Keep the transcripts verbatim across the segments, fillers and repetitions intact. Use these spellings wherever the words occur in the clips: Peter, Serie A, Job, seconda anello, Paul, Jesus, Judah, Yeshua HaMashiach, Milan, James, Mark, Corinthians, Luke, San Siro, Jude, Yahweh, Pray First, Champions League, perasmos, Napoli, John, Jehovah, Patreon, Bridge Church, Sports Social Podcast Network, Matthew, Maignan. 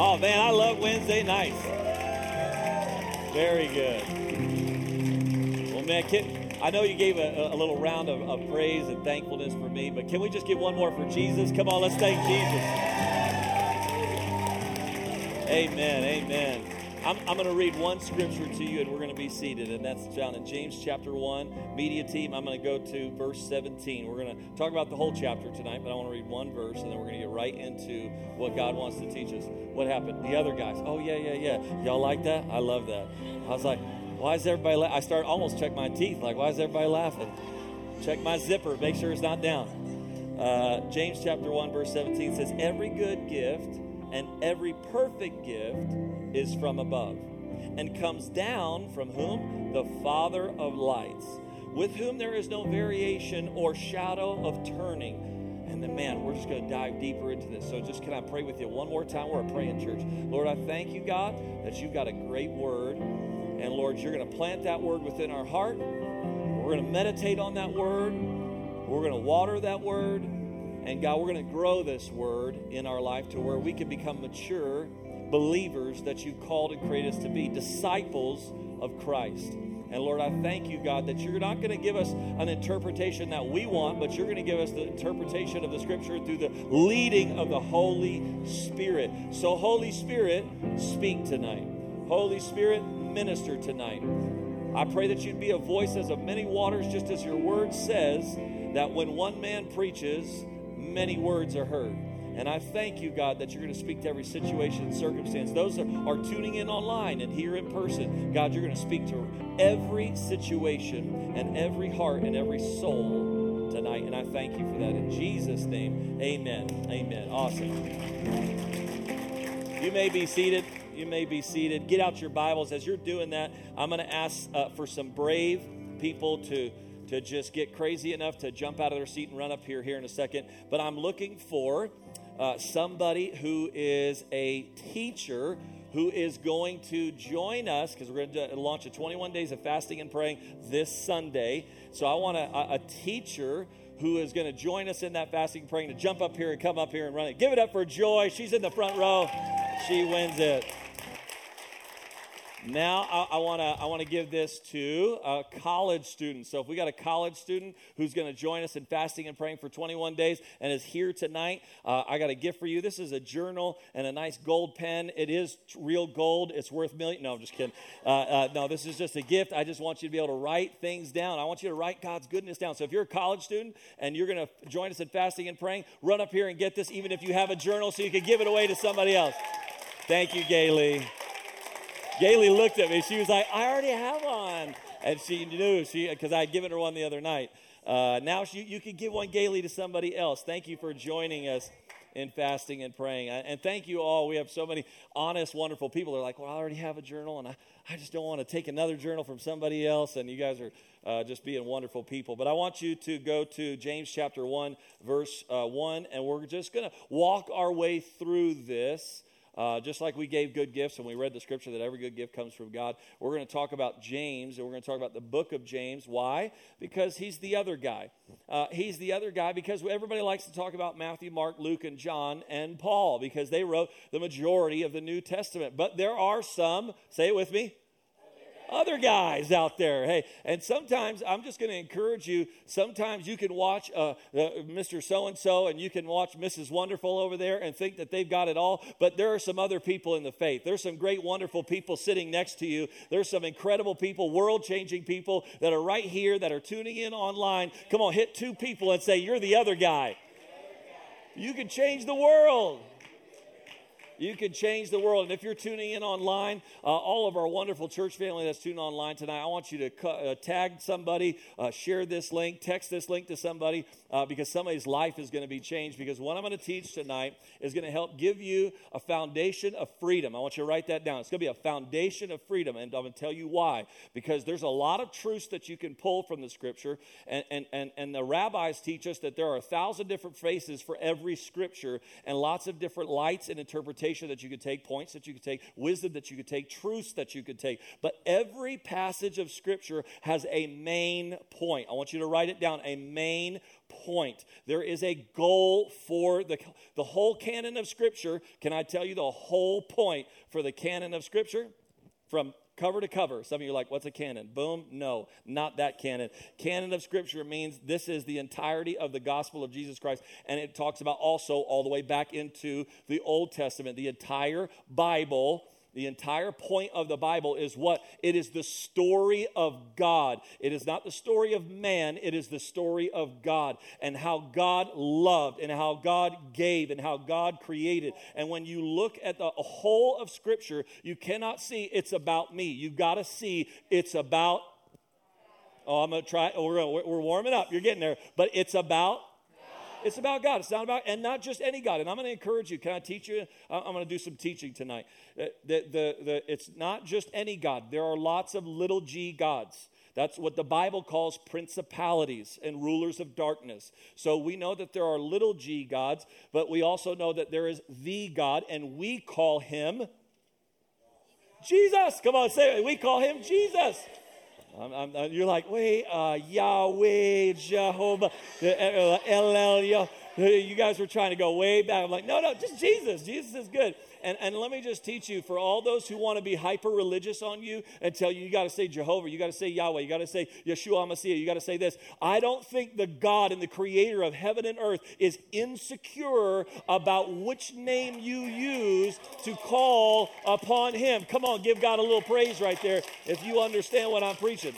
Oh, man, I love Wednesday nights. Very good. Well, man, can, I know you gave a, a little round of, of praise and thankfulness for me, but can we just give one more for Jesus? Come on, let's thank Jesus. Amen, amen. I'm, I'm going to read one scripture to you, and we're going to be seated, and that's found in James chapter one. Media team, I'm going to go to verse seventeen. We're going to talk about the whole chapter tonight, but I want to read one verse, and then we're going to get right into what God wants to teach us. What happened? The other guys. Oh, yeah, yeah, yeah. Y'all like that? I love that. I was like, why is everybody laughing? I started almost check my teeth. Like, why is everybody laughing? Check my zipper. Make sure it's not down. Uh, James chapter one, verse seventeen says, every good gift and every perfect gift is from above and comes down from whom? The Father of lights, with whom there is no variation or shadow of turning. And then, man, we're just going to dive deeper into this. So just can I pray with you one more time? We're a praying church. Lord, I thank you, God, that you've got a great word. And, Lord, you're going to plant that word within our heart. We're going to meditate on that word. We're going to water that word. And, God, we're going to grow this word in our life to where we can become mature believers that you've called and created us to be, disciples of Christ. And, Lord, I thank you, God, that you're not going to give us an interpretation that we want, but you're going to give us the interpretation of the Scripture through the leading of the Holy Spirit. So, Holy Spirit, speak tonight. Holy Spirit, minister tonight. I pray that you'd be a voice as of many waters, just as your word says, that when one man preaches, many words are heard. And I thank you, God, that you're going to speak to every situation and circumstance. Those that are tuning in online and here in person, God, you're going to speak to every situation and every heart and every soul tonight. And I thank you for that. In Jesus' name, amen. Amen. Awesome. You may be seated. You may be seated. Get out your Bibles. As you're doing that, I'm going to ask uh, for some brave people to to just get crazy enough to jump out of their seat and run up here here in a second. But I'm looking for Uh, somebody who is a teacher who is going to join us, because we're going to launch a twenty-one days of fasting and praying this Sunday. So I want a, a teacher who is going to join us in that fasting and praying to jump up here and come up here and run it. Give it up for Joy. She's in the front row. She wins it. Now I want to I want to give this to a college student. So if we got a college student who's going to join us in fasting and praying for twenty-one days and is here tonight, uh, I got a gift for you. This is a journal and a nice gold pen. It is real gold. It's worth million. No, I'm just kidding. Uh, uh, no, this is just a gift. I just want you to be able to write things down. I want you to write God's goodness down. So if you're a college student and you're going to join us in fasting and praying, run up here and get this, even if you have a journal, so you can give it away to somebody else. Thank you, Gailey. Gailey looked at me. She was like, I already have one. And she knew, she because I had given her one the other night. Uh, now she, you can give one, Gailey, to somebody else. Thank you for joining us in fasting and praying. And thank you all. We have so many honest, wonderful people. They're like, well, I already have a journal, and I, I just don't want to take another journal from somebody else. And you guys are uh, just being wonderful people. But I want you to go to James chapter one, verse uh, one, and we're just going to walk our way through this. Uh, just like we gave good gifts and we read the scripture that every good gift comes from God, we're going to talk about James, and we're going to talk about the book of James. Why? Because he's the other guy. Uh, he's the other guy because everybody likes to talk about Matthew, Mark, Luke, and John, and Paul, because they wrote the majority of the New Testament. But there are some, say it with me, other guys out there. Hey, and sometimes I'm just going to encourage you. Sometimes you can watch uh, uh, Mister So-and-so, and you can watch Missus Wonderful over there and think that they've got it all. But there are some other people in the faith. There's some great, wonderful people sitting next to you. There's some incredible people, world-changing people that are right here that are tuning in online. Come on, hit two people and say, you're the other guy. You can change the world. You can change the world. And if you're tuning in online, uh, all of our wonderful church family that's tuned online tonight, I want you to cu- uh, tag somebody, uh, share this link, text this link to somebody, uh, because somebody's life is going to be changed. Because what I'm going to teach tonight is going to help give you a foundation of freedom. I want you to write that down. It's going to be a foundation of freedom, and I'm going to tell you why. Because there's a lot of truths that you can pull from the Scripture, and, and, and, and the rabbis teach us that there are a thousand different faces for every Scripture, and lots of different lights and interpretations temptation that you could take, points that you could take, wisdom that you could take, truths that you could take. But every passage of Scripture has a main point. I want you to write it down, a main point. There is a goal for the, the whole canon of Scripture. Can I tell you the whole point for the canon of Scripture? From cover to cover. Some of you are like, what's a canon? Boom, no, not that canon. Canon of Scripture means this is the entirety of the gospel of Jesus Christ, and it talks about also all the way back into the Old Testament. The entire Bible, the entire point of the Bible is what? It is the story of God. It is not the story of man, it is the story of God, and how God loved, and how God gave, and how God created. And when you look at the whole of Scripture, you cannot see it's about me. You've got to see it's about, oh, I'm going to try, oh, we're, we're warming up, you're getting there, but it's about It's about God. It's not about, and not just any God. And I'm going to encourage you. Can I teach you? I'm going to do some teaching tonight. The, the, the, it's not just any God. There are lots of little g gods. That's what the Bible calls principalities and rulers of darkness. So we know that there are little g gods, but we also know that there is the God, and we call him Jesus. Come on, say it. We call him Jesus. I'm, I'm, you're like, wait, uh, Yahweh, Jehovah, El El. You guys were trying to go way back. I'm like, no, no, just Jesus. Jesus is good. And and let me just teach you, for all those who want to be hyper-religious on you and tell you, you got to say Jehovah, you got to say Yahweh, you got to say Yeshua HaMashiach, you got to say this. I don't think the God and the creator of heaven and earth is insecure about which name you use to call upon him. Come on, give God a little praise right there if you understand what I'm preaching.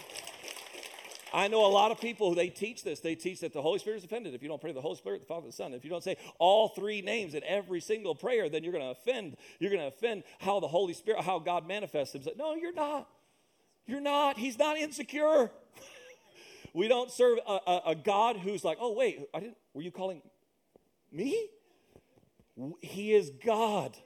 I know a lot of people who they teach this. They teach that the Holy Spirit is offended if you don't pray to the Holy Spirit, the Father, the Son. If you don't say all three names in every single prayer, then you're going to offend. You're going to offend how the Holy Spirit, how God manifests himself. No, you're not. You're not. He's not insecure. We don't serve a, a, a God who's like, oh wait, I didn't. Were you calling me? He is God.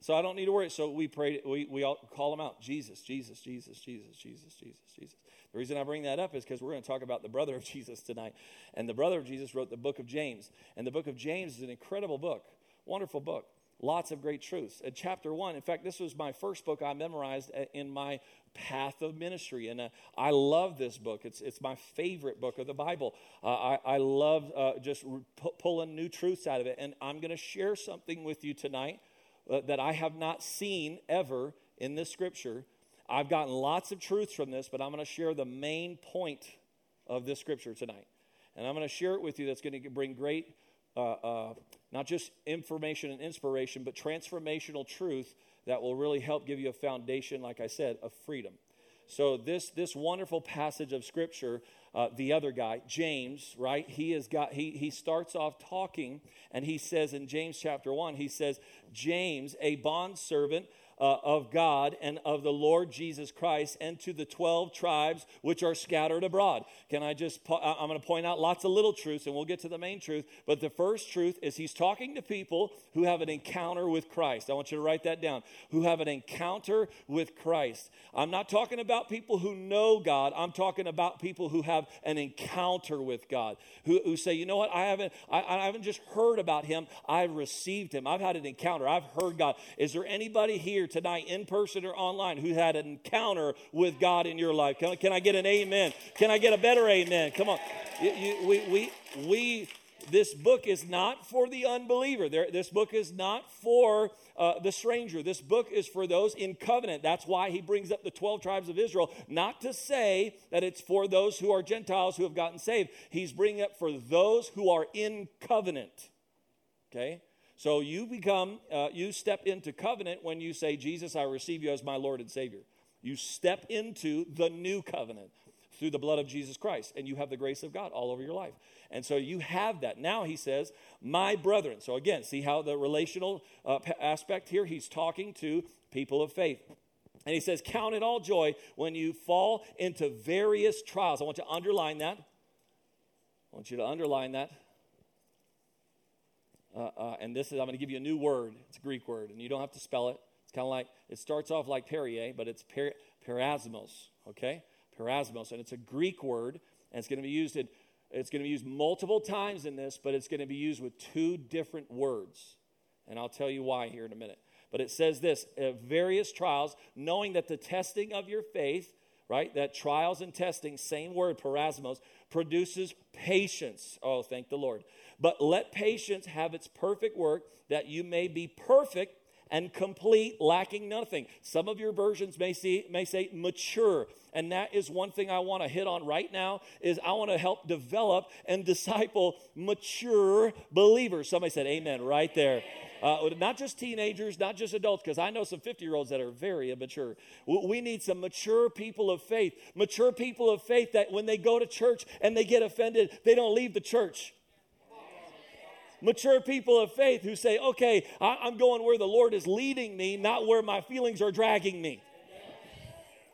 So I don't need to worry. So we pray, we, we all call him out. Jesus, Jesus, Jesus, Jesus, Jesus, Jesus, Jesus. The reason I bring that up is because we're going to talk about the brother of Jesus tonight. And the brother of Jesus wrote the book of James. And the book of James is an incredible book, wonderful book, lots of great truths. And chapter one, in fact, this was my first book I memorized in my path of ministry. And uh, I love this book. It's it's my favorite book of the Bible. Uh, I, I love uh, just p- pulling new truths out of it. And I'm going to share something with you tonight uh, that I have not seen ever in this scripture. I've gotten lots of truths from this, but I'm going to share the main point of this scripture tonight. And I'm going to share it with you that's going to bring great, uh, uh, not just information and inspiration, but transformational truth that will really help give you a foundation, like I said, of freedom. So this this wonderful passage of scripture, uh, the other guy, James, right? He has got he he starts off talking, and he says in James chapter one, he says, James, a bondservant Uh, of God and of the Lord Jesus Christ, and to the twelve tribes which are scattered abroad. Can I just, po- I'm going to point out lots of little truths, and we'll get to the main truth. But the first truth is he's talking to people who have an encounter with Christ. I want you to write that down. Who have an encounter with Christ. I'm not talking about people who know God. I'm talking about people who have an encounter with God. Who, who say, you know what, I haven't, I, I haven't just heard about him. I've received him. I've had an encounter. I've heard God. Is there anybody here tonight, in person or online, who had an encounter with God in your life? Can, can I get an amen? Can I get a better amen? Come on. You, you, we, we, we, this book is not for the unbeliever. There, this book is not for uh, the stranger. This book is for those in covenant. That's why he brings up the twelve tribes of Israel, not to say that it's for those who are Gentiles who have gotten saved. He's bringing up for those who are in covenant. Okay? So you become, uh, you step into covenant when you say, Jesus, I receive you as my Lord and Savior. You step into the new covenant through the blood of Jesus Christ, and you have the grace of God all over your life. And so you have that. Now he says, my brethren. So again, see how the relational uh, aspect here, he's talking to people of faith. And he says, count it all joy when you fall into various trials. I want you to underline that. I want you to underline that. Uh, uh, and this is, I'm going to give you a new word. It's a Greek word, and you don't have to spell it. It's kind of like, it starts off like Perrier, but it's per, perasmos, okay? Perasmos, and it's a Greek word, and it's going to be used in, it's going to be used multiple times in this, but it's going to be used with two different words. And I'll tell you why here in a minute. But it says this, various trials, knowing that the testing of your faith, right, that trials and testing, same word, parasmos, produces patience. Oh, thank the Lord. But let patience have its perfect work, that you may be perfect and complete, lacking nothing. Some of your versions may see may say mature. And that is one thing I want to hit on right now, is I want to help develop and disciple mature believers. Somebody said amen right there. Uh, not just teenagers, not just adults, because I know some fifty-year-olds that are very immature. We need some mature people of faith. Mature people of faith that when they go to church and they get offended, they don't leave the church. Mature people of faith who say, okay, I'm going where the Lord is leading me, not where my feelings are dragging me.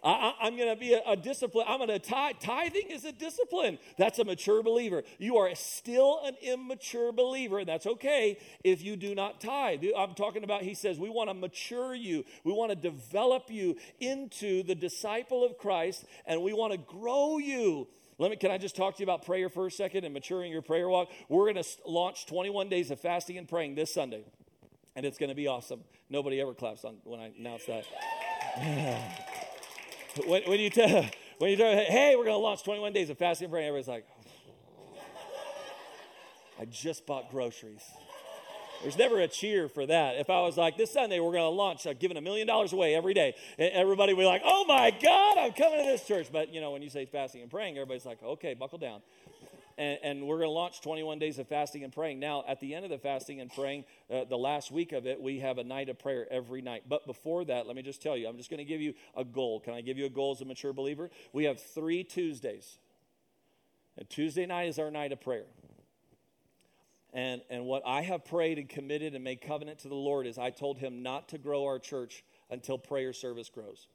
I, I'm going to be a, a discipline. I'm going to tithe. Tithing is a discipline. That's a mature believer. You are still an immature believer, and that's okay if you do not tithe. I'm talking about, he says, we want to mature you. We want to develop you into the disciple of Christ, and we want to grow you. Let me. Can I just talk to you about prayer for a second and maturing your prayer walk? We're going to launch twenty-one days of fasting and praying this Sunday, and it's going to be awesome. Nobody ever claps on when I announce that. Yeah. When, when you tell, when you tell, hey, we're going to launch twenty-one days of fasting and praying, everybody's like, I just bought groceries. There's never a cheer for that. If I was like, this Sunday we're going to launch, I've given a million dollars away every day, everybody would be like, oh my God, I'm coming to this church. But, you know, when you say fasting and praying, everybody's like, okay, buckle down. And, and we're going to launch twenty-one days of fasting and praying. Now, at the end of the fasting and praying, uh, the last week of it, we have a night of prayer every night. But before that, let me just tell you, I'm just going to give you a goal. Can I give you a goal as a mature believer? We have three Tuesdays. And Tuesday night is our night of prayer. And and what I have prayed and committed and made covenant to the Lord is I told him not to grow our church until prayer service grows.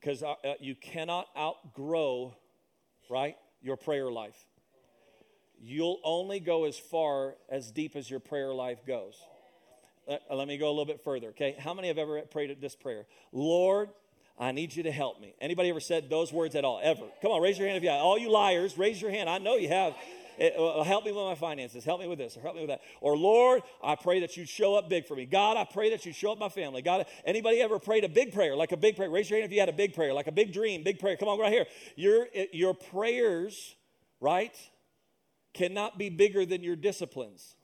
Because uh, you cannot outgrow, right, your prayer life. You'll only go as far, as deep as your prayer life goes. Uh, let me go a little bit further, okay? How many have ever prayed this prayer? Lord, I need you to help me. Anybody ever said those words at all, ever? Come on, raise your hand if you have. All you liars, raise your hand. I know you have. It, uh, help me with my finances. Help me with this. Or help me with that. Or, Lord, I pray that you show up big for me. God, I pray that you show up my family. God, anybody ever prayed a big prayer, like a big prayer? Raise your hand if you had a big prayer, like a big dream, big prayer. Come on, right here. Your, your prayers, right, cannot be bigger than your disciplines.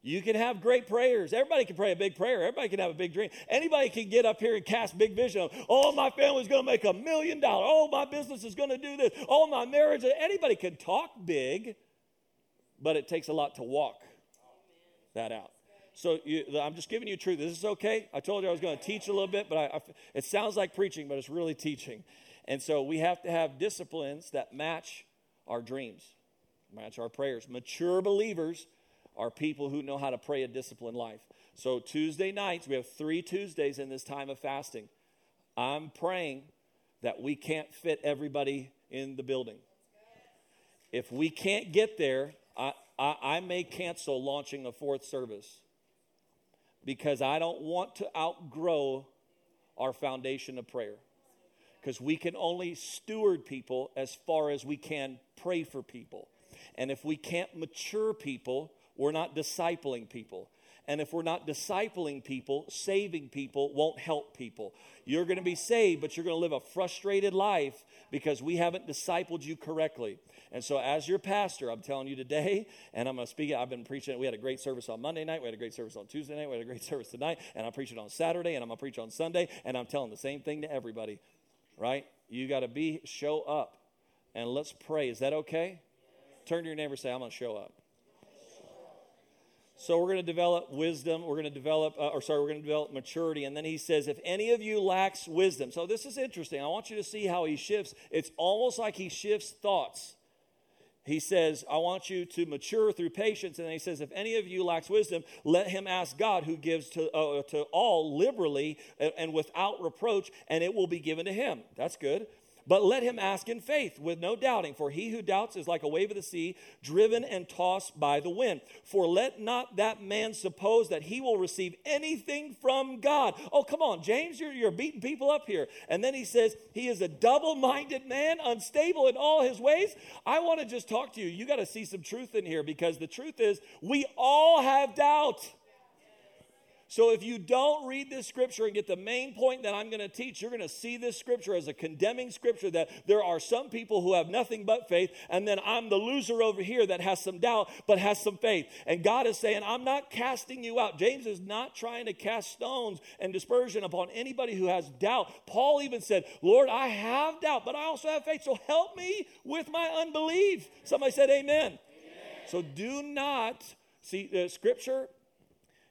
You can have great prayers. Everybody can pray a big prayer. Everybody can have a big dream. Anybody can get up here and cast big vision of, oh, my family's going to make a million dollars. Oh, my business is going to do this. Oh, my marriage. Anybody can talk big, but it takes a lot to walk that out. So you, I'm just giving you truth. Is this okay? I told you I was going to teach a little bit, but I, I, it sounds like preaching, but it's really teaching. And so we have to have disciplines that match our dreams, match our prayers. Mature believers are people who know how to pray a disciplined life. So Tuesday nights, we have three Tuesdays in this time of fasting. I'm praying that we can't fit everybody in the building. If we can't get there, I, I, I may cancel launching a fourth service, because I don't want to outgrow our foundation of prayer, because we can only steward people as far as we can pray for people. And if we can't mature people, we're not discipling people. And if we're not discipling people, saving people won't help people. You're going to be saved, but you're going to live a frustrated life because we haven't discipled you correctly. And so as your pastor, I'm telling you today, and I'm going to speak, I've been preaching, we had a great service on Monday night, we had a great service on Tuesday night, we had a great service tonight, and I'm preaching on Saturday, and I'm going to preach on Sunday, and I'm telling the same thing to everybody, right? You got to be, show up, and let's pray. Is that okay? Turn to your neighbor and say, I'm going to show up. So we're going to develop wisdom, we're going to develop, uh, or sorry, we're going to develop maturity. And then he says, if any of you lacks wisdom. So this is interesting. I want you to see how he shifts. It's almost like he shifts thoughts. He says, I want you to mature through patience. And then he says, if any of you lacks wisdom, let him ask God, who gives to, uh, to all liberally and without reproach, and it will be given to him. That's good. But let him ask in faith with no doubting. For he who doubts is like a wave of the sea, driven and tossed by the wind. For let not that man suppose that he will receive anything from God. Oh, come on, James, you're, you're beating people up here. And then he says, he is a double-minded man, unstable in all his ways. I want to just talk to you. You got to see some truth in here, because the truth is we all have doubt. So if you don't read this scripture and get the main point that I'm going to teach, you're going to see this scripture as a condemning scripture, that there are some people who have nothing but faith, and then I'm the loser over here that has some doubt but has some faith. And God is saying, I'm not casting you out. James is not trying to cast stones and dispersion upon anybody who has doubt. Paul even said, Lord, I have doubt, but I also have faith, so help me with my unbelief. Somebody said amen. Amen. So do not, see, uh, scripture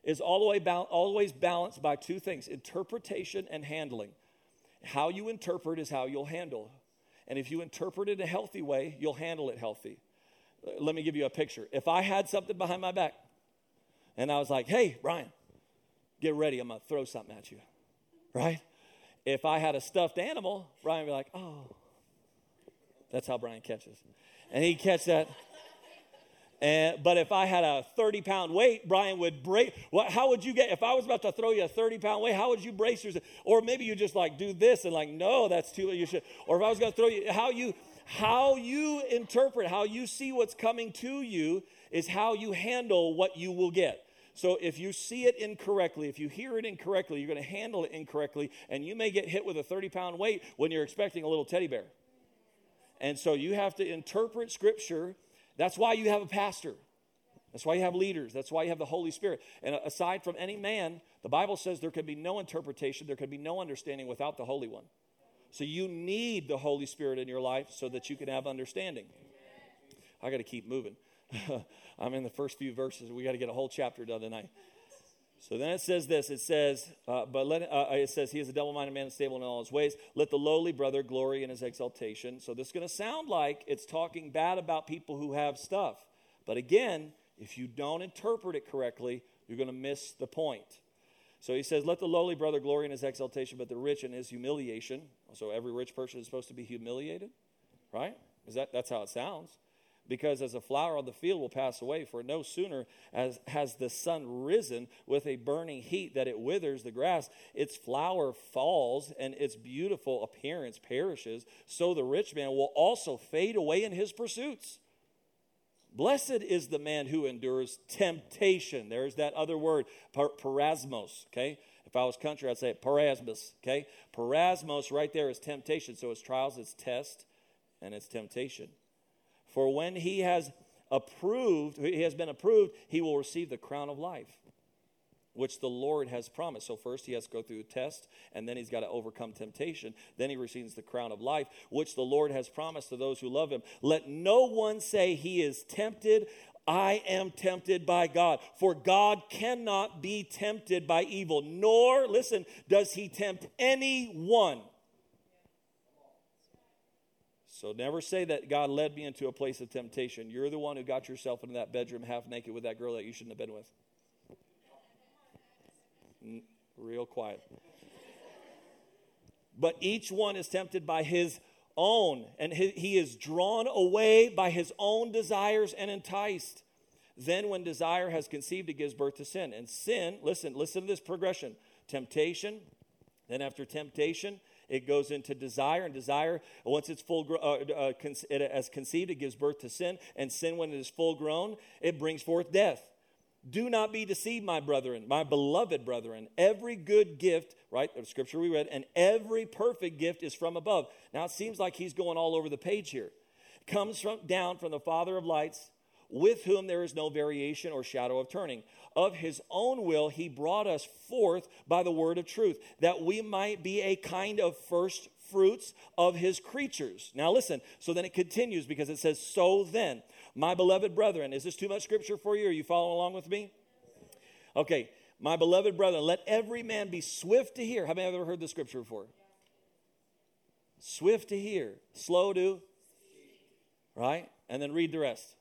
is all the way ba- always balanced by two things, interpretation and handling. How you interpret is how you'll handle. And if you interpret it a healthy way, you'll handle it healthy. Let me give you a picture. If I had something behind my back and I was like, hey, Brian, get ready, I'm going to throw something at you, right? If I had a stuffed animal, Brian would be like, oh. That's how Brian catches. And he'd catch that. And, but if I had a thirty-pound weight, Brian would brace. Well, how would you get, if I was about to throw you a thirty-pound weight, how would you brace yourself? Or maybe you just like do this and like, no, that's too, you should. Or if I was going to throw you, how you, how you interpret, how you see what's coming to you is how you handle what you will get. So if you see it incorrectly, if you hear it incorrectly, you're going to handle it incorrectly. And you may get hit with a thirty-pound weight when you're expecting a little teddy bear. And so you have to interpret scripture. That's why you have a pastor. That's why you have leaders. That's why you have the Holy Spirit. And aside from any man, the Bible says there can be no interpretation, there can be no understanding without the Holy One. So you need the Holy Spirit in your life so that you can have understanding. I got to keep moving. I'm in the first few verses. We got to get a whole chapter done tonight. So then it says this. It says, uh, but let it, uh, it says, he is a double-minded man, unstable in all his ways. Let the lowly brother glory in his exaltation. So this is going to sound like it's talking bad about people who have stuff. But again, if you don't interpret it correctly, you're going to miss the point. So he says, let the lowly brother glory in his exaltation, but the rich in his humiliation. So every rich person is supposed to be humiliated, right? Is that that's how it sounds. Because as a flower on the field will pass away, for no sooner as has the sun risen with a burning heat that it withers the grass, its flower falls and its beautiful appearance perishes, so the rich man will also fade away in his pursuits. Blessed is the man who endures temptation. There's that other word, par- parasmos, okay? If I was country, I'd say parasmos, okay? Parasmos right there is temptation, so it's trials, it's test, and it's temptation. For when he has approved, he has been approved, he will receive the crown of life, which the Lord has promised. So first he has to go through a test, and then he's got to overcome temptation. Then he receives the crown of life, which the Lord has promised to those who love him. Let no one say he is tempted. I am tempted by God. For God cannot be tempted by evil, nor, listen, does he tempt anyone. So never say that God led me into a place of temptation. You're the one who got yourself into that bedroom half naked with that girl that you shouldn't have been with. Real quiet. But each one is tempted by his own, and he is drawn away by his own desires and enticed. Then when desire has conceived, it gives birth to sin. And sin, listen, listen to this progression. Temptation, then after temptation, it goes into desire, and desire, once it's full, uh, uh, con- it, as conceived, it gives birth to sin, and sin, when it is full grown, it brings forth death. Do not be deceived, my brethren, my beloved brethren. Every good gift, right, the scripture we read, and every perfect gift is from above. Now, it seems like he's going all over the page here. Comes from down from the Father of lights, with whom there is no variation or shadow of turning. Of his own will he brought us forth by the word of truth, that we might be a kind of first fruits of his creatures. Now listen, so then it continues, because it says, so then, my beloved brethren, is this too much scripture for you? Are you following along with me? Okay, my beloved brethren, let every man be swift to hear. How many have ever heard this scripture before? Swift to hear, slow to, right? And then read the rest.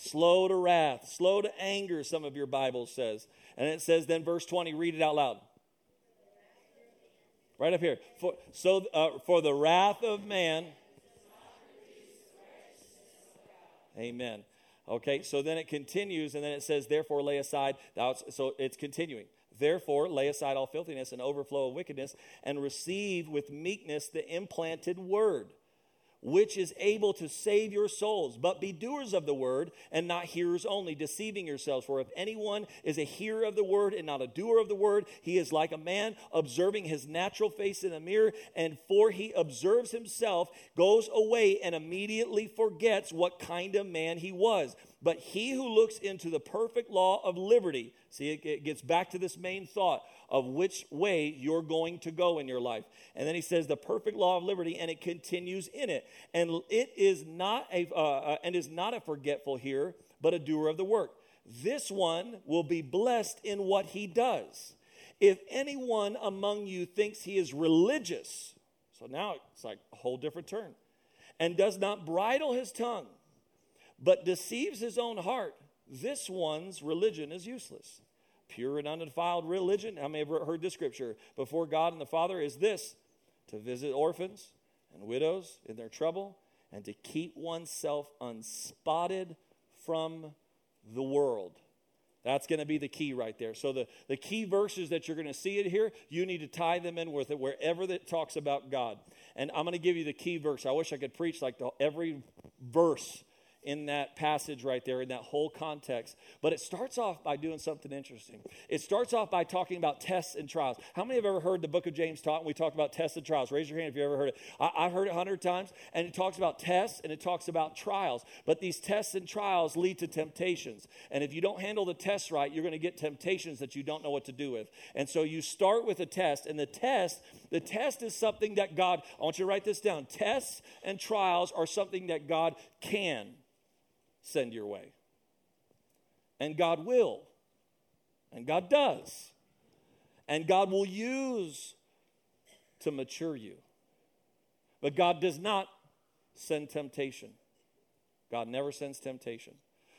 Slow to wrath, slow to anger, some of your Bible says. And it says then, verse twenty, read it out loud. Right up here. For, so uh, for the wrath of man. Amen. Okay, so then it continues, and then it says, therefore lay aside, thou, so it's continuing. Therefore lay aside all filthiness and overflow of wickedness, and receive with meekness the implanted word, which is able to save your souls. But be doers of the word, and not hearers only, deceiving yourselves. For if anyone is a hearer of the word and not a doer of the word, he is like a man observing his natural face in a mirror, and for he observes himself, goes away, and immediately forgets what kind of man he was. But he who looks into the perfect law of liberty, see, it, it gets back to this main thought of which way you're going to go in your life. And then he says the perfect law of liberty, and it continues in it. And it is not a uh, and is not a forgetful hearer, but a doer of the work. This one will be blessed in what he does. If anyone among you thinks he is religious, so now it's like a whole different turn, and does not bridle his tongue, but deceives his own heart, this one's religion is useless. Pure and undefiled religion, how many have heard this scripture? Before God and the Father is this, to visit orphans and widows in their trouble, and to keep oneself unspotted from the world. That's going to be the key right there. So the, the key verses that you're going to see it here, you need to tie them in with it wherever that talks about God. And I'm going to give you the key verse. I wish I could preach like the, every verse in that passage right there, in that whole context. But it starts off by doing something interesting. It starts off by talking about tests and trials. How many have ever heard the book of James taught, and we talked about tests and trials? Raise your hand if you ever heard it. I, I've heard it a hundred times, and it talks about tests, and it talks about trials. But these tests and trials lead to temptations. And if you don't handle the tests right, you're going to get temptations that you don't know what to do with. And so you start with a test, and the test, the test is something that God, I want you to write this down. Tests and trials are something that God can send your way. And God will. And God does. And God will use to mature you. But God does not send temptation. God never sends temptation.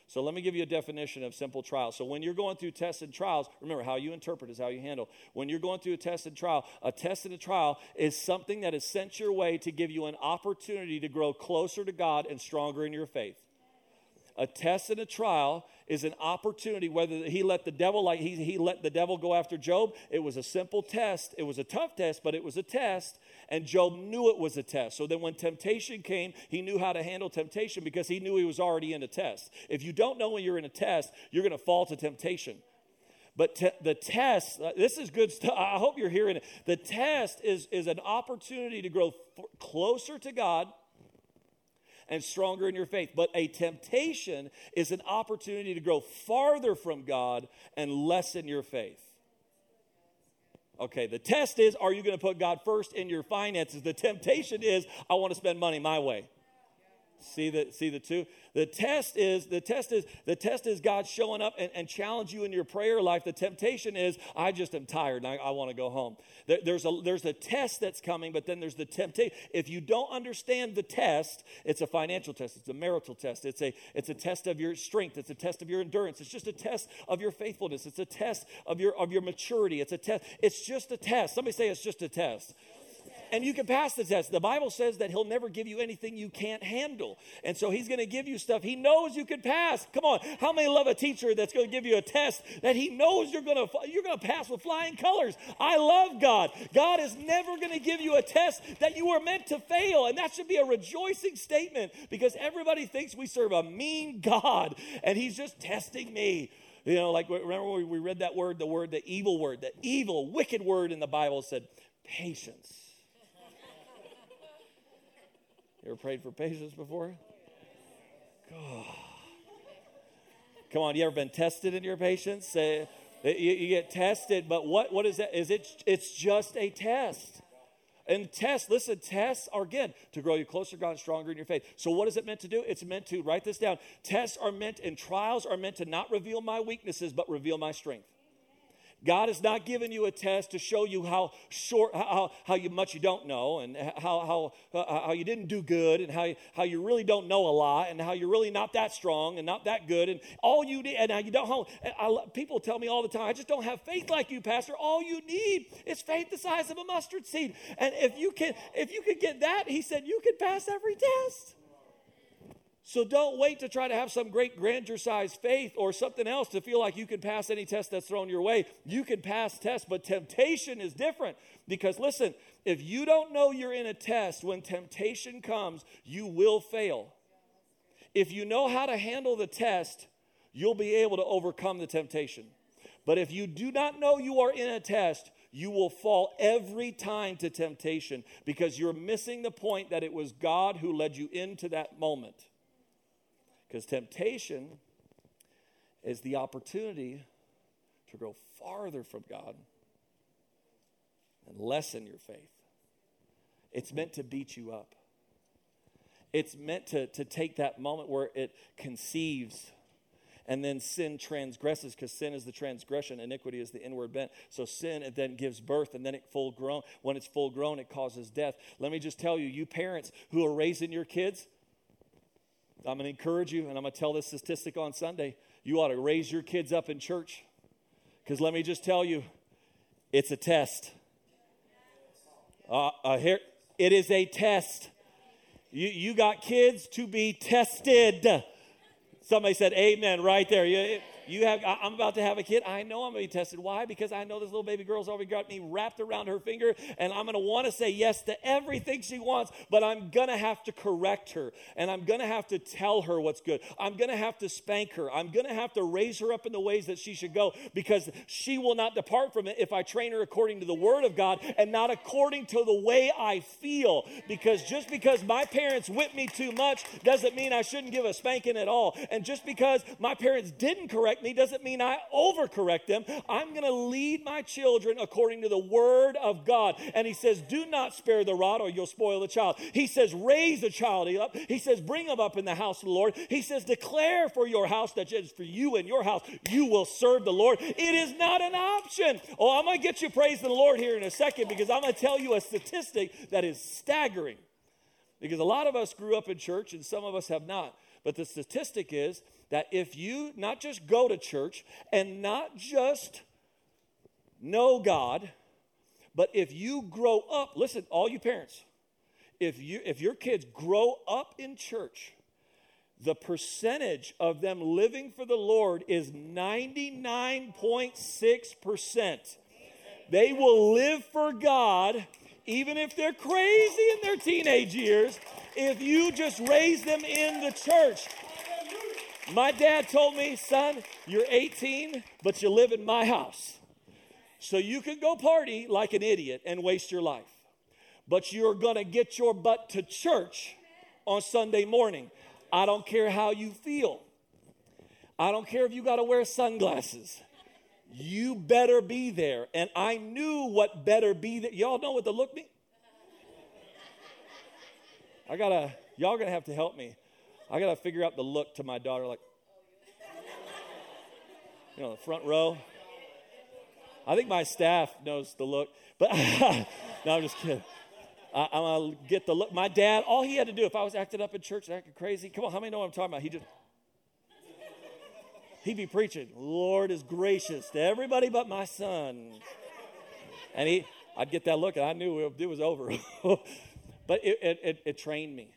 So let me give you a definition of simple trial. So when you're going through tests and trials, remember how you interpret is how you handle. When you're going through a test and trial, a test and a trial is something that is sent your way to give you an opportunity to grow closer to God and stronger in your faith. A test and a trial is an opportunity, whether he let the devil, like he, he let the devil go after Job. It was a simple test. It was a tough test, but it was a test, and Job knew it was a test. So then when temptation came, he knew how to handle temptation because he knew he was already in a test. If you don't know when you're in a test, you're going to fall to temptation. But te- the test, uh, this is good stuff. I hope you're hearing it. The test is, is an opportunity to grow f- closer to God and stronger in your faith. But a temptation is an opportunity to grow farther from God and less in your faith. Okay, the test is, are you going to put God first in your finances? The temptation is, I want to spend money my way. See the see the two? The test is, the test is, the test is God showing up and, and challenge you in your prayer life. The temptation is, I just am tired and I, I want to go home. There, there's a there's a test that's coming, but then there's the temptation. If you don't understand the test, it's a financial test, it's a marital test, it's a it's a test of your strength, it's a test of your endurance, it's just a test of your faithfulness, it's a test of your of your maturity, it's a test, it's just a test. Somebody say it's just a test. And you can pass the test. The Bible says that he'll never give you anything you can't handle. And so he's going to give you stuff he knows you can pass. Come on. How many love a teacher that's going to give you a test that he knows you're going to you're going to pass with flying colors? I love God. God is never going to give you a test that you were meant to fail. And that should be a rejoicing statement because everybody thinks we serve a mean God and he's just testing me. You know, like remember when we read that word, the word, the evil word, the evil, wicked word in the Bible said patience. You ever prayed for patience before? God. Come on, you ever been tested in your patience? Uh, you, you get tested, but what, what is that? Is it? It's just a test. And tests, listen, tests are, again, to grow you closer to God and stronger in your faith. So what is it meant to do? It's meant to, write this down, tests are meant and trials are meant to not reveal my weaknesses, but reveal my strength. God has not given you a test to show you how short, how, how you much you don't know, and how how how you didn't do good, and how you, how you really don't know a lot, and how you're really not that strong and not that good, and all you need. And how you don't. I, I, people tell me all the time, I just don't have faith like you, Pastor. All you need is faith the size of a mustard seed, and if you can, if you could get that, he said, you could pass every test. So don't wait to try to have some great grandeur-sized faith or something else to feel like you can pass any test that's thrown your way. You can pass tests, but temptation is different. Because listen, if you don't know you're in a test, when temptation comes, you will fail. If you know how to handle the test, you'll be able to overcome the temptation. But if you do not know you are in a test, you will fall every time to temptation because you're missing the point that it was God who led you into that moment. Because temptation is the opportunity to go farther from God and lessen your faith. It's meant to beat you up. It's meant to, to take that moment where it conceives and then sin transgresses, because sin is the transgression, iniquity is the inward bent. So sin, it then gives birth, and then it full grown. When it's full grown, it causes death. Let me just tell you, you parents who are raising your kids, I'm going to encourage you, and I'm going to tell this statistic on Sunday. You ought to raise your kids up in church, because let me just tell you, it's a test. Uh, uh, here, it is a test. You you got kids to be tested. Somebody said amen right there. You, you have. I'm about to have a kid. I know I'm going to be tested. Why? Because I know this little baby girl's already got me wrapped around her finger, and I'm going to want to say yes to everything she wants, but I'm going to have to correct her, and I'm going to have to tell her what's good. I'm going to have to spank her. I'm going to have to raise her up in the ways that she should go, because she will not depart from it if I train her according to the Word of God and not according to the way I feel, because just because my parents whipped me too much doesn't mean I shouldn't give a spanking at all. And And just because my parents didn't correct me doesn't mean I overcorrect them. I'm going to lead my children according to the Word of God. And he says, do not spare the rod or you'll spoil the child. He says, raise the child up. He says, bring him up in the house of the Lord. He says, declare for your house that is for you and your house. You will serve the Lord. It is not an option. Oh, I'm going to get you praise the Lord here in a second, because I'm going to tell you a statistic that is staggering. Because a lot of us grew up in church and some of us have not. But the statistic is that if you not just go to church and not just know God, but if you grow up, listen, all you parents, if you if your kids grow up in church, the percentage of them living for the Lord is ninety-nine point six percent. They will live for God even if they're crazy in their teenage years, if you just raise them in the church. My dad told me, son, you're eighteen, but you live in my house. So you can go party like an idiot and waste your life. But you're going to get your butt to church on Sunday morning. I don't care how you feel. I don't care if you got to wear sunglasses. You better be there. And I knew what better be there. Y'all know what the look means? I gotta, y'all gonna have to help me. I gotta figure out the look to my daughter, like, you know, the front row. I think my staff knows the look, but no, I'm just kidding. I, I'm gonna get the look. My dad, all he had to do, if I was acting up in church and acting crazy, come on, how many know what I'm talking about? He just, he'd be preaching, Lord is gracious to everybody but my son. And he, I'd get that look, and I knew it was over. But it, it, it, it trained me.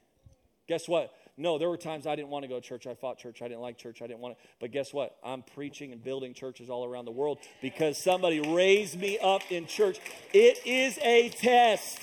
Guess what? No, there were times I didn't want to go to church. I fought church. I didn't like church. I didn't want to. But guess what? I'm preaching and building churches all around the world because somebody raised me up in church. It is a test.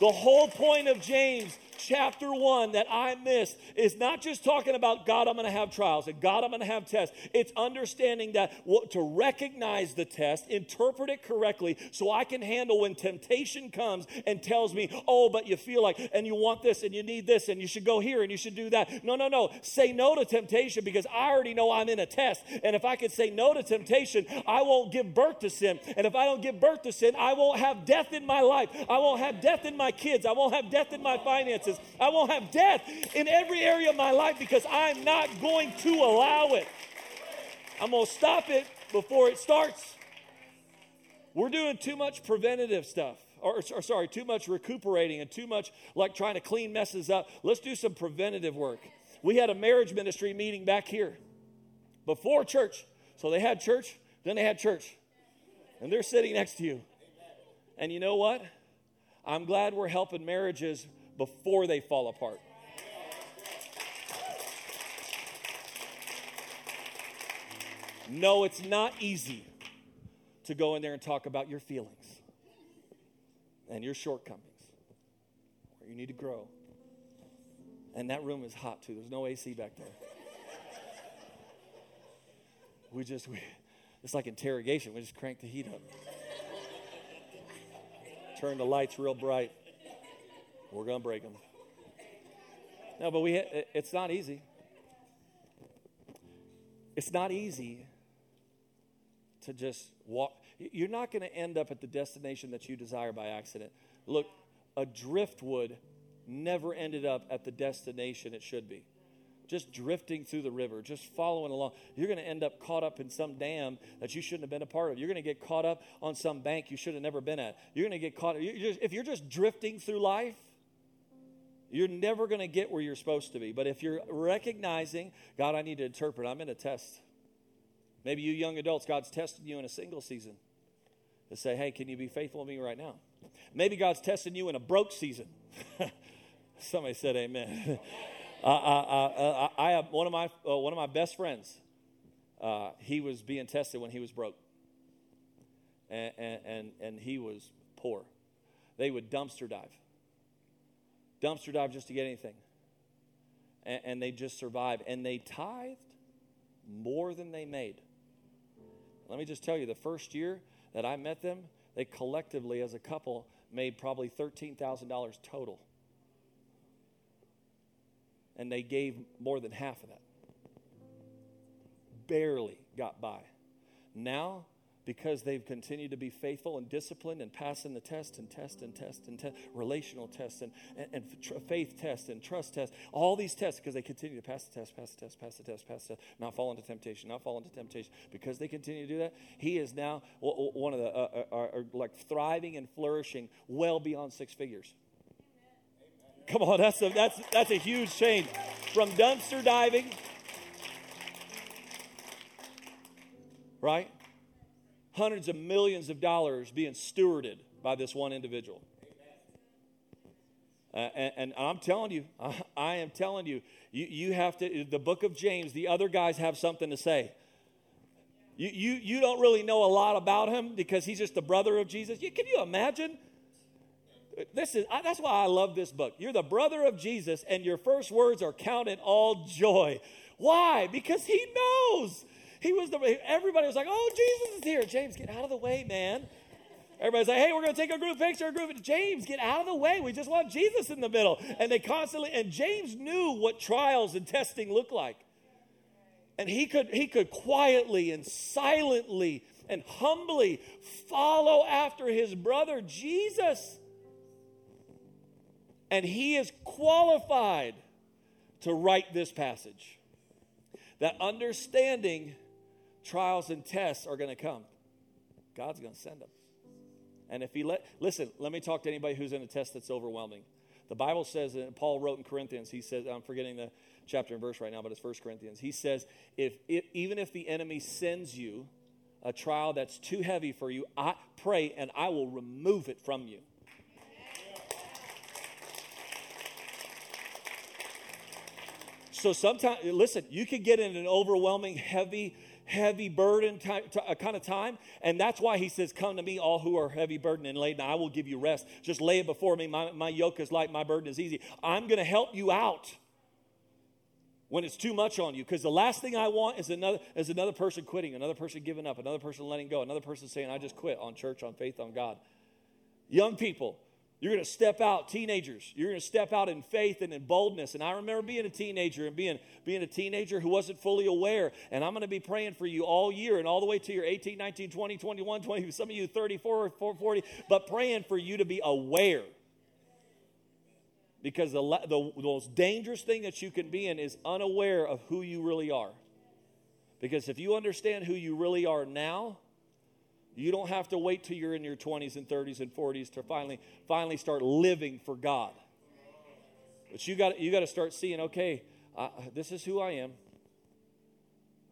The whole point of James chapter one that I missed is not just talking about, God, I'm going to have trials, and God, I'm going to have tests. It's understanding that to recognize the test, interpret it correctly, so I can handle when temptation comes and tells me, oh, but you feel like, and you want this, and you need this, and you should go here, and you should do that. No, no, no. Say no to temptation, because I already know I'm in a test. And if I could say no to temptation, I won't give birth to sin. And if I don't give birth to sin, I won't have death in my life. I won't have death in my kids. I won't have death in my finances. I won't have death in every area of my life, because I'm not going to allow it. I'm going to stop it before it starts. We're doing too much preventative stuff, or, or sorry, too much recuperating and too much like trying to clean messes up. Let's do some preventative work. We had a marriage ministry meeting back here before church. So they had church, then they had church. And they're sitting next to you. And you know what? I'm glad we're helping marriages before they fall apart. No, it's not easy to go in there and talk about your feelings and your shortcomings, where you need to grow. And that room is hot, too. There's no A C back there. We just, we, it's like interrogation. We just crank the heat up. Turn the lights real bright. We're going to break them. No, but we it, it's not easy. It's not easy to just walk. You're not going to end up at the destination that you desire by accident. Look, a driftwood never ended up at the destination it should be. Just drifting through the river, just following along. You're going to end up caught up in some dam that you shouldn't have been a part of. You're going to get caught up on some bank you should have never been at. You're going to get caught. You're just, if you're just drifting through life, you're never going to get where you're supposed to be. But if you're recognizing, God, I need to interpret. I'm in a test. Maybe you young adults, God's testing you in a single season to say, hey, can you be faithful to me right now? Maybe God's testing you in a broke season. Somebody said amen. uh, uh, uh, I have one of my uh, one of my best friends. Uh, he was being tested when he was broke, and, and and he was poor. They would dumpster dive, dumpster dive just to get anything, and, and they just survived. And they tithed more than they made. Let me just tell you, the first year that I met them, they collectively as a couple made probably thirteen thousand dollars total. And they gave more than half of that. Barely got by. Now, because they've continued to be faithful and disciplined and passing the test and test and test and test, relational tests and, and, and tr- faith tests and trust tests, all these tests, because they continue to pass the test, pass the test, pass the test, pass the test, not fall into temptation, not fall into temptation. Because they continue to do that, he is now one of the, uh, are, are like thriving and flourishing well beyond six figures. Come on, that's a, that's that's a huge change from dumpster diving, right? Hundreds of millions of dollars being stewarded by this one individual. Uh, and, and I'm telling you, I, I am telling you, you, you have to, the book of James, the other guys have something to say. You, you, you don't really know a lot about him because he's just the brother of Jesus. You, can you imagine? This is I, that's why I love this book. You're the brother of Jesus, and your first words are count it all joy. Why? Because he knows. He was the everybody was like, oh, Jesus is here. James, get out of the way, man. Everybody's like, hey, we're going to take a group picture. A group. James, get out of the way. We just want Jesus in the middle. And they constantly and James knew what trials and testing looked like, and he could he could quietly and silently and humbly follow after his brother Jesus. And he is qualified to write this passage. That understanding trials and tests are going to come. God's going to send them. And if he let, listen, let me talk to anybody who's in a test that's overwhelming. The Bible says, and Paul wrote in Corinthians, he says, I'm forgetting the chapter and verse right now, but it's First Corinthians. He says, if, if even if the enemy sends you a trial that's too heavy for you, I pray and I will remove it from you. So sometimes, listen, you could get in an overwhelming, heavy, heavy burden ty- ty- kind of time. And that's why he says, come to me, all who are heavy burdened and laden, and I will give you rest. Just lay it before me. My, my yoke is light. My burden is easy. I'm going to help you out when it's too much on you. Because the last thing I want is another, is another person quitting, another person giving up, another person letting go, another person saying, I just quit on church, on faith, on God. Young people. You're going to step out, teenagers. You're going to step out in faith and in boldness. And I remember being a teenager and being, being a teenager who wasn't fully aware. And I'm going to be praying for you all year and all the way to your eighteen, nineteen, twenty, twenty-one, twenty, some of you thirty-four, forty, but praying for you to be aware. Because the, the, the most dangerous thing that you can be in is unaware of who you really are. Because if you understand who you really are now, You don't have to wait till you're in your twenties and thirties and forties to finally finally start living for God. But you got you got to start seeing, okay, uh, this is who I am.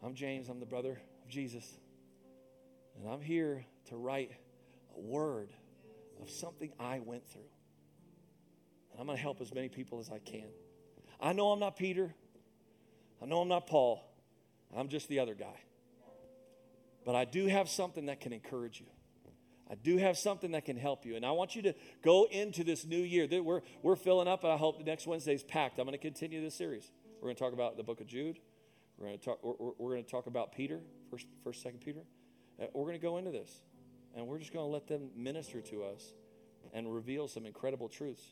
I'm James. I'm the brother of Jesus. And I'm here to write a word of something I went through. And I'm going to help as many people as I can. I know I'm not Peter. I know I'm not Paul. I'm just the other guy. But I do have something that can encourage you. I do have something that can help you. And I want you to go into this new year. We're, we're filling up, and I hope the next Wednesday's packed. I'm going to continue this series. We're going to talk about the book of Jude. We're going to talk, we're, we're going to talk about Peter, first, first, second Peter. We're going to go into this. And we're just going to let them minister to us and reveal some incredible truths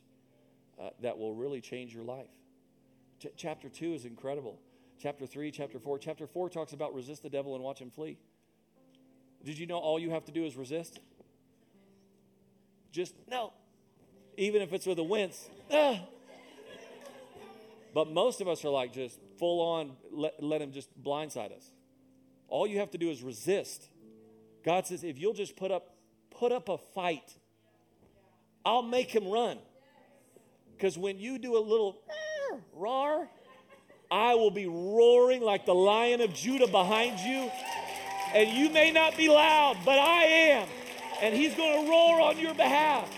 uh, that will really change your life. Ch- chapter two is incredible. Chapter three, chapter four. Chapter four talks about resist the devil and watch him flee. Did you know all you have to do is resist? Just, no. Even if it's with a wince. Ah. But most of us are like just full on, let, let him just blindside us. All you have to do is resist. God says, if you'll just put up, put up a fight, I'll make him run. Because when you do a little roar, I will be roaring like the Lion of Judah behind you. And you may not be loud, but I am. And he's going to roar on your behalf.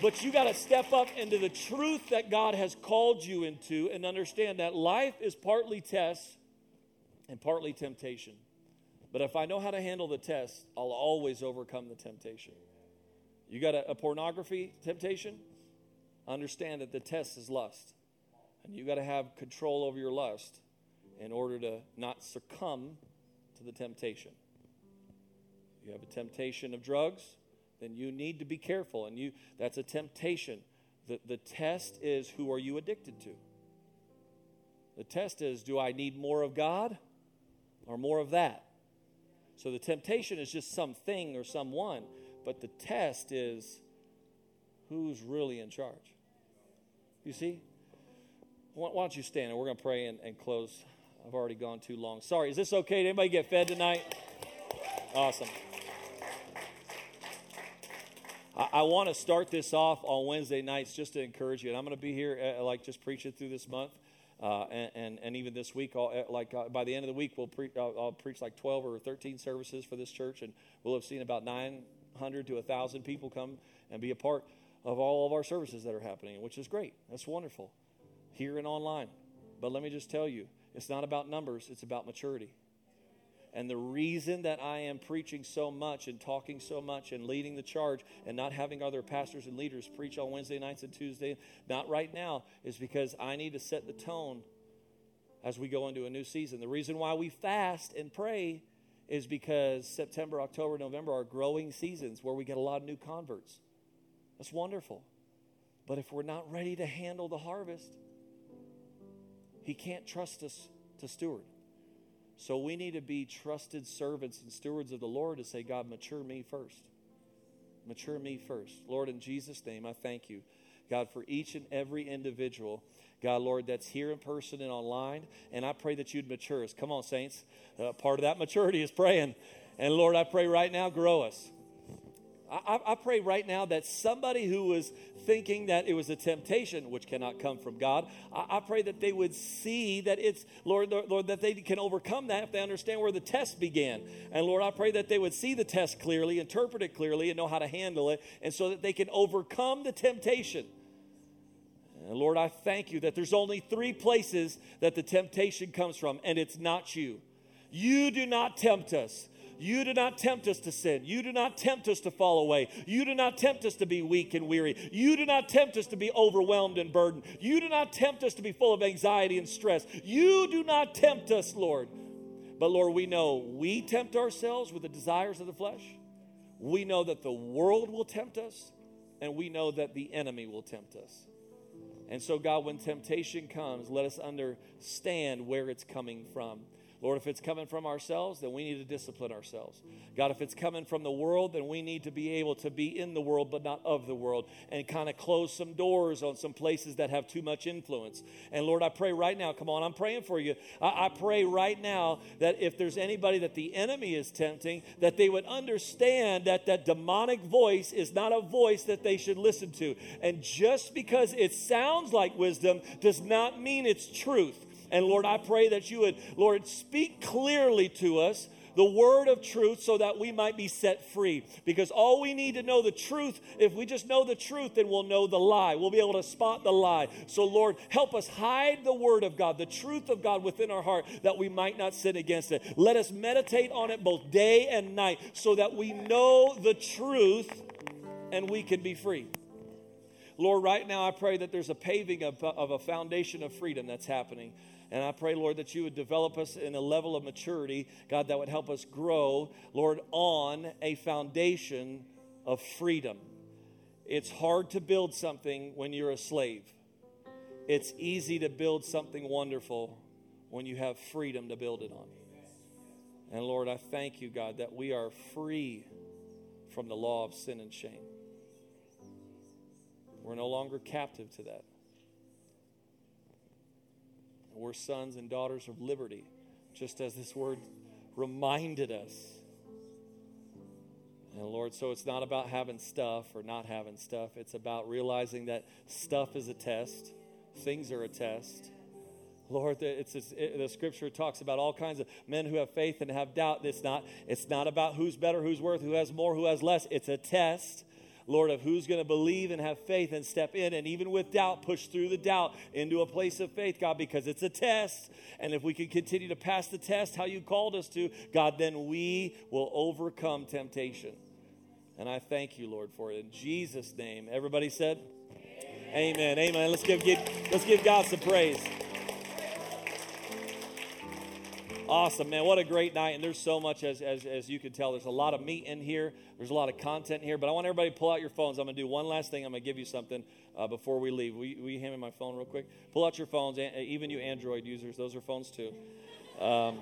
But you got to step up into the truth that God has called you into and understand that life is partly test and partly temptation. But if I know how to handle the test, I'll always overcome the temptation. You got a, a pornography temptation? Understand that the test is lust. And you got to have control over your lust in order to not succumb to the temptation. You have a temptation of drugs, then you need to be careful. And you that's a temptation. The, the test is, who are you addicted to? The test is, do I need more of God or more of that? So the temptation is just something or someone, but the test is, who's really in charge? You see? Why, why don't you stand, and we're going to pray and, and close. I've already gone too long. Sorry, is this okay? Did anybody get fed tonight? Awesome. I, I want to start this off on Wednesday nights just to encourage you. And I'm going to be here, uh, like, just preaching through this month. Uh, and, and, and even this week, I'll, like, uh, by the end of the week, we'll pre- I'll, I'll preach like twelve or thirteen services for this church. And we'll have seen about nine hundred to one thousand people come and be a part of all of our services that are happening, which is great. That's wonderful, here and online. But let me just tell you, it's not about numbers, it's about maturity. And the reason that I am preaching so much and talking so much and leading the charge and not having other pastors and leaders preach on Wednesday nights and Tuesday, not right now, is because I need to set the tone as we go into a new season. The reason why we fast and pray is because September, October, November are growing seasons where we get a lot of new converts. That's wonderful. But if we're not ready to handle the harvest, he can't trust us to steward. So we need to be trusted servants and stewards of the Lord to say, God, mature me first. Mature me first. Lord, in Jesus' name, I thank you, God, for each and every individual, God, Lord, that's here in person and online. And I pray that you'd mature us. Come on, saints. Uh, part of that maturity is praying. And Lord, I pray right now, grow us. I, I pray right now that somebody who was thinking that it was a temptation, which cannot come from God, I, I pray that they would see that it's, Lord, Lord, Lord, that they can overcome that if they understand where the test began. And Lord, I pray that they would see the test clearly, interpret it clearly, and know how to handle it, and so that they can overcome the temptation. And Lord, I thank you that there's only three places that the temptation comes from, and it's not you. You do not tempt us. You do not tempt us to sin. You do not tempt us to fall away. You do not tempt us to be weak and weary. You do not tempt us to be overwhelmed and burdened. You do not tempt us to be full of anxiety and stress. You do not tempt us, Lord. But, Lord, we know we tempt ourselves with the desires of the flesh. We know that the world will tempt us, and we know that the enemy will tempt us. And so, God, when temptation comes, let us understand where it's coming from. Lord, if it's coming from ourselves, then we need to discipline ourselves. God, if it's coming from the world, then we need to be able to be in the world but not of the world, and kind of close some doors on some places that have too much influence. And Lord, I pray right now, come on, I'm praying for you. I, I pray right now that if there's anybody that the enemy is tempting, that they would understand that that demonic voice is not a voice that they should listen to. And just because it sounds like wisdom does not mean it's truth. And Lord, I pray that you would, Lord, speak clearly to us the word of truth so that we might be set free. Because all we need to know the truth, if we just know the truth, then we'll know the lie. We'll be able to spot the lie. So Lord, help us hide the word of God, the truth of God within our heart, that we might not sin against it. Let us meditate on it both day and night so that we know the truth and we can be free. Lord, right now I pray that there's a paving of, of a foundation of freedom that's happening. And I pray, Lord, that you would develop us in a level of maturity, God, that would help us grow, Lord, on a foundation of freedom. It's hard to build something when you're a slave. It's easy to build something wonderful when you have freedom to build it on. And Lord, I thank you, God, that we are free from the law of sin and shame. We're no longer captive to that. We're sons and daughters of liberty, just as this word reminded us. And Lord, so it's not about having stuff or not having stuff. It's about realizing that stuff is a test. Things are a test. Lord, it's, it's, it, the scripture talks about all kinds of men who have faith and have doubt. It's not, it's not about who's better, who's worth, who has more, who has less. It's a test, Lord, of who's going to believe and have faith and step in, and even with doubt, push through the doubt into a place of faith, God, because it's a test. And if we can continue to pass the test how you called us to, God, then we will overcome temptation. And I thank you, Lord, for it. In Jesus' name, everybody said, amen. Amen. Amen. Let's give, give, let's give God some praise. Awesome, man. What a great night. And there's so much, as, as as you can tell, there's a lot of meat in here. There's a lot of content here. But I want everybody to pull out your phones. I'm going to do one last thing. I'm going to give you something uh, before we leave. Will you, will you hand me my phone real quick? Pull out your phones, and even you Android users. Those are phones too. Um,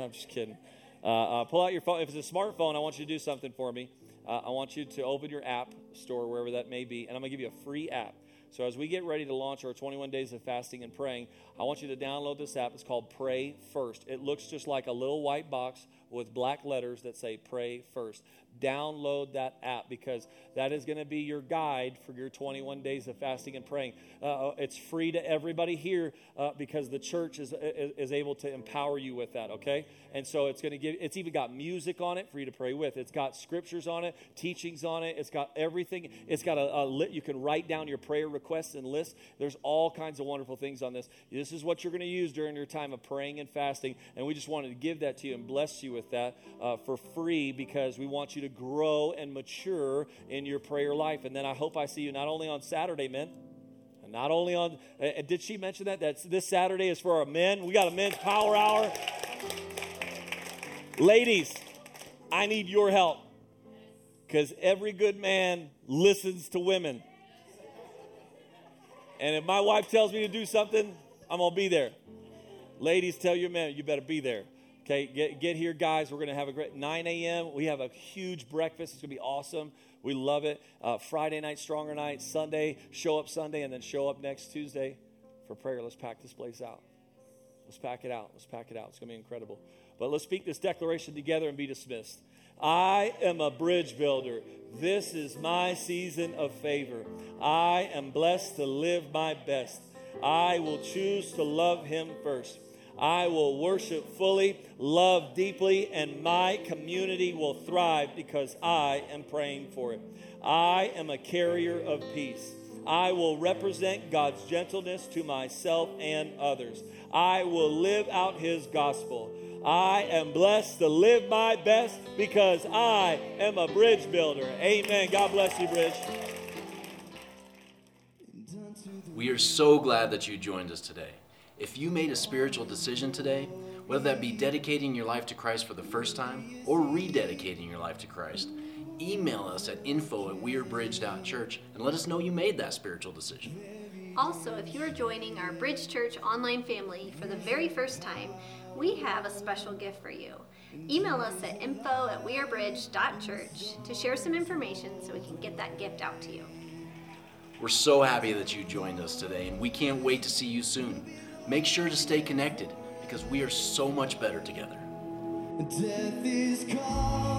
I'm just kidding. Uh, uh, pull out your phone. If it's a smartphone, I want you to do something for me. Uh, I want you to open your app store, wherever that may be, and I'm going to give you a free app. So as we get ready to launch our twenty-one days of fasting and praying, I want you to download this app. It's called Pray First. It looks just like a little white box with black letters that say Pray First. Download that app, because that is going to be your guide for your twenty-one days of fasting and praying. Uh, it's free to everybody here uh, because the church is, is is able to empower you with that, okay? And so it's going to give, it's even got music on it for you to pray with. It's got scriptures on it, teachings on it. It's got everything. It's got a, a lit, you can write down your prayer requests and lists. There's all kinds of wonderful things on this. This is what you're going to use during your time of praying and fasting. And we just wanted to give that to you and bless you with that uh, for free, because we want you to grow and mature in your prayer life. And then I hope I see you not only on Saturday, men, and not only on, uh, did she mention that? That's, this Saturday is for our men. We got a men's power hour. Ladies, I need your help, because every good man listens to women. And if my wife tells me to do something, I'm going to be there. Ladies, tell your men, you better be there. Okay, get, get here, guys. We're going to have a great nine a.m. We have a huge breakfast. It's going to be awesome. We love it. Uh, Friday night, stronger night. Sunday, show up Sunday, and then show up next Tuesday for prayer. Let's pack this place out. Let's pack it out. Let's pack it out. It's going to be incredible. But let's speak this declaration together and be dismissed. I am a bridge builder. This is my season of favor. I am blessed to live my best. I will choose to love him first. I will worship fully, love deeply, and my community will thrive because I am praying for it. I am a carrier of peace. I will represent God's gentleness to myself and others. I will live out his gospel. I am blessed to live my best because I am a bridge builder. Amen. God bless you, Bridge. We are so glad that you joined us today. If you made a spiritual decision today, whether that be dedicating your life to Christ for the first time or rededicating your life to Christ, email us at info at wearebridge dot church and let us know you made that spiritual decision. Also, if you are joining our Bridge Church online family for the very first time, we have a special gift for you. Email us at info at wearebridge dot church to share some information so we can get that gift out to you. We're so happy that you joined us today, and we can't wait to see you soon. Make sure to stay connected, because we are so much better together. Death is gone.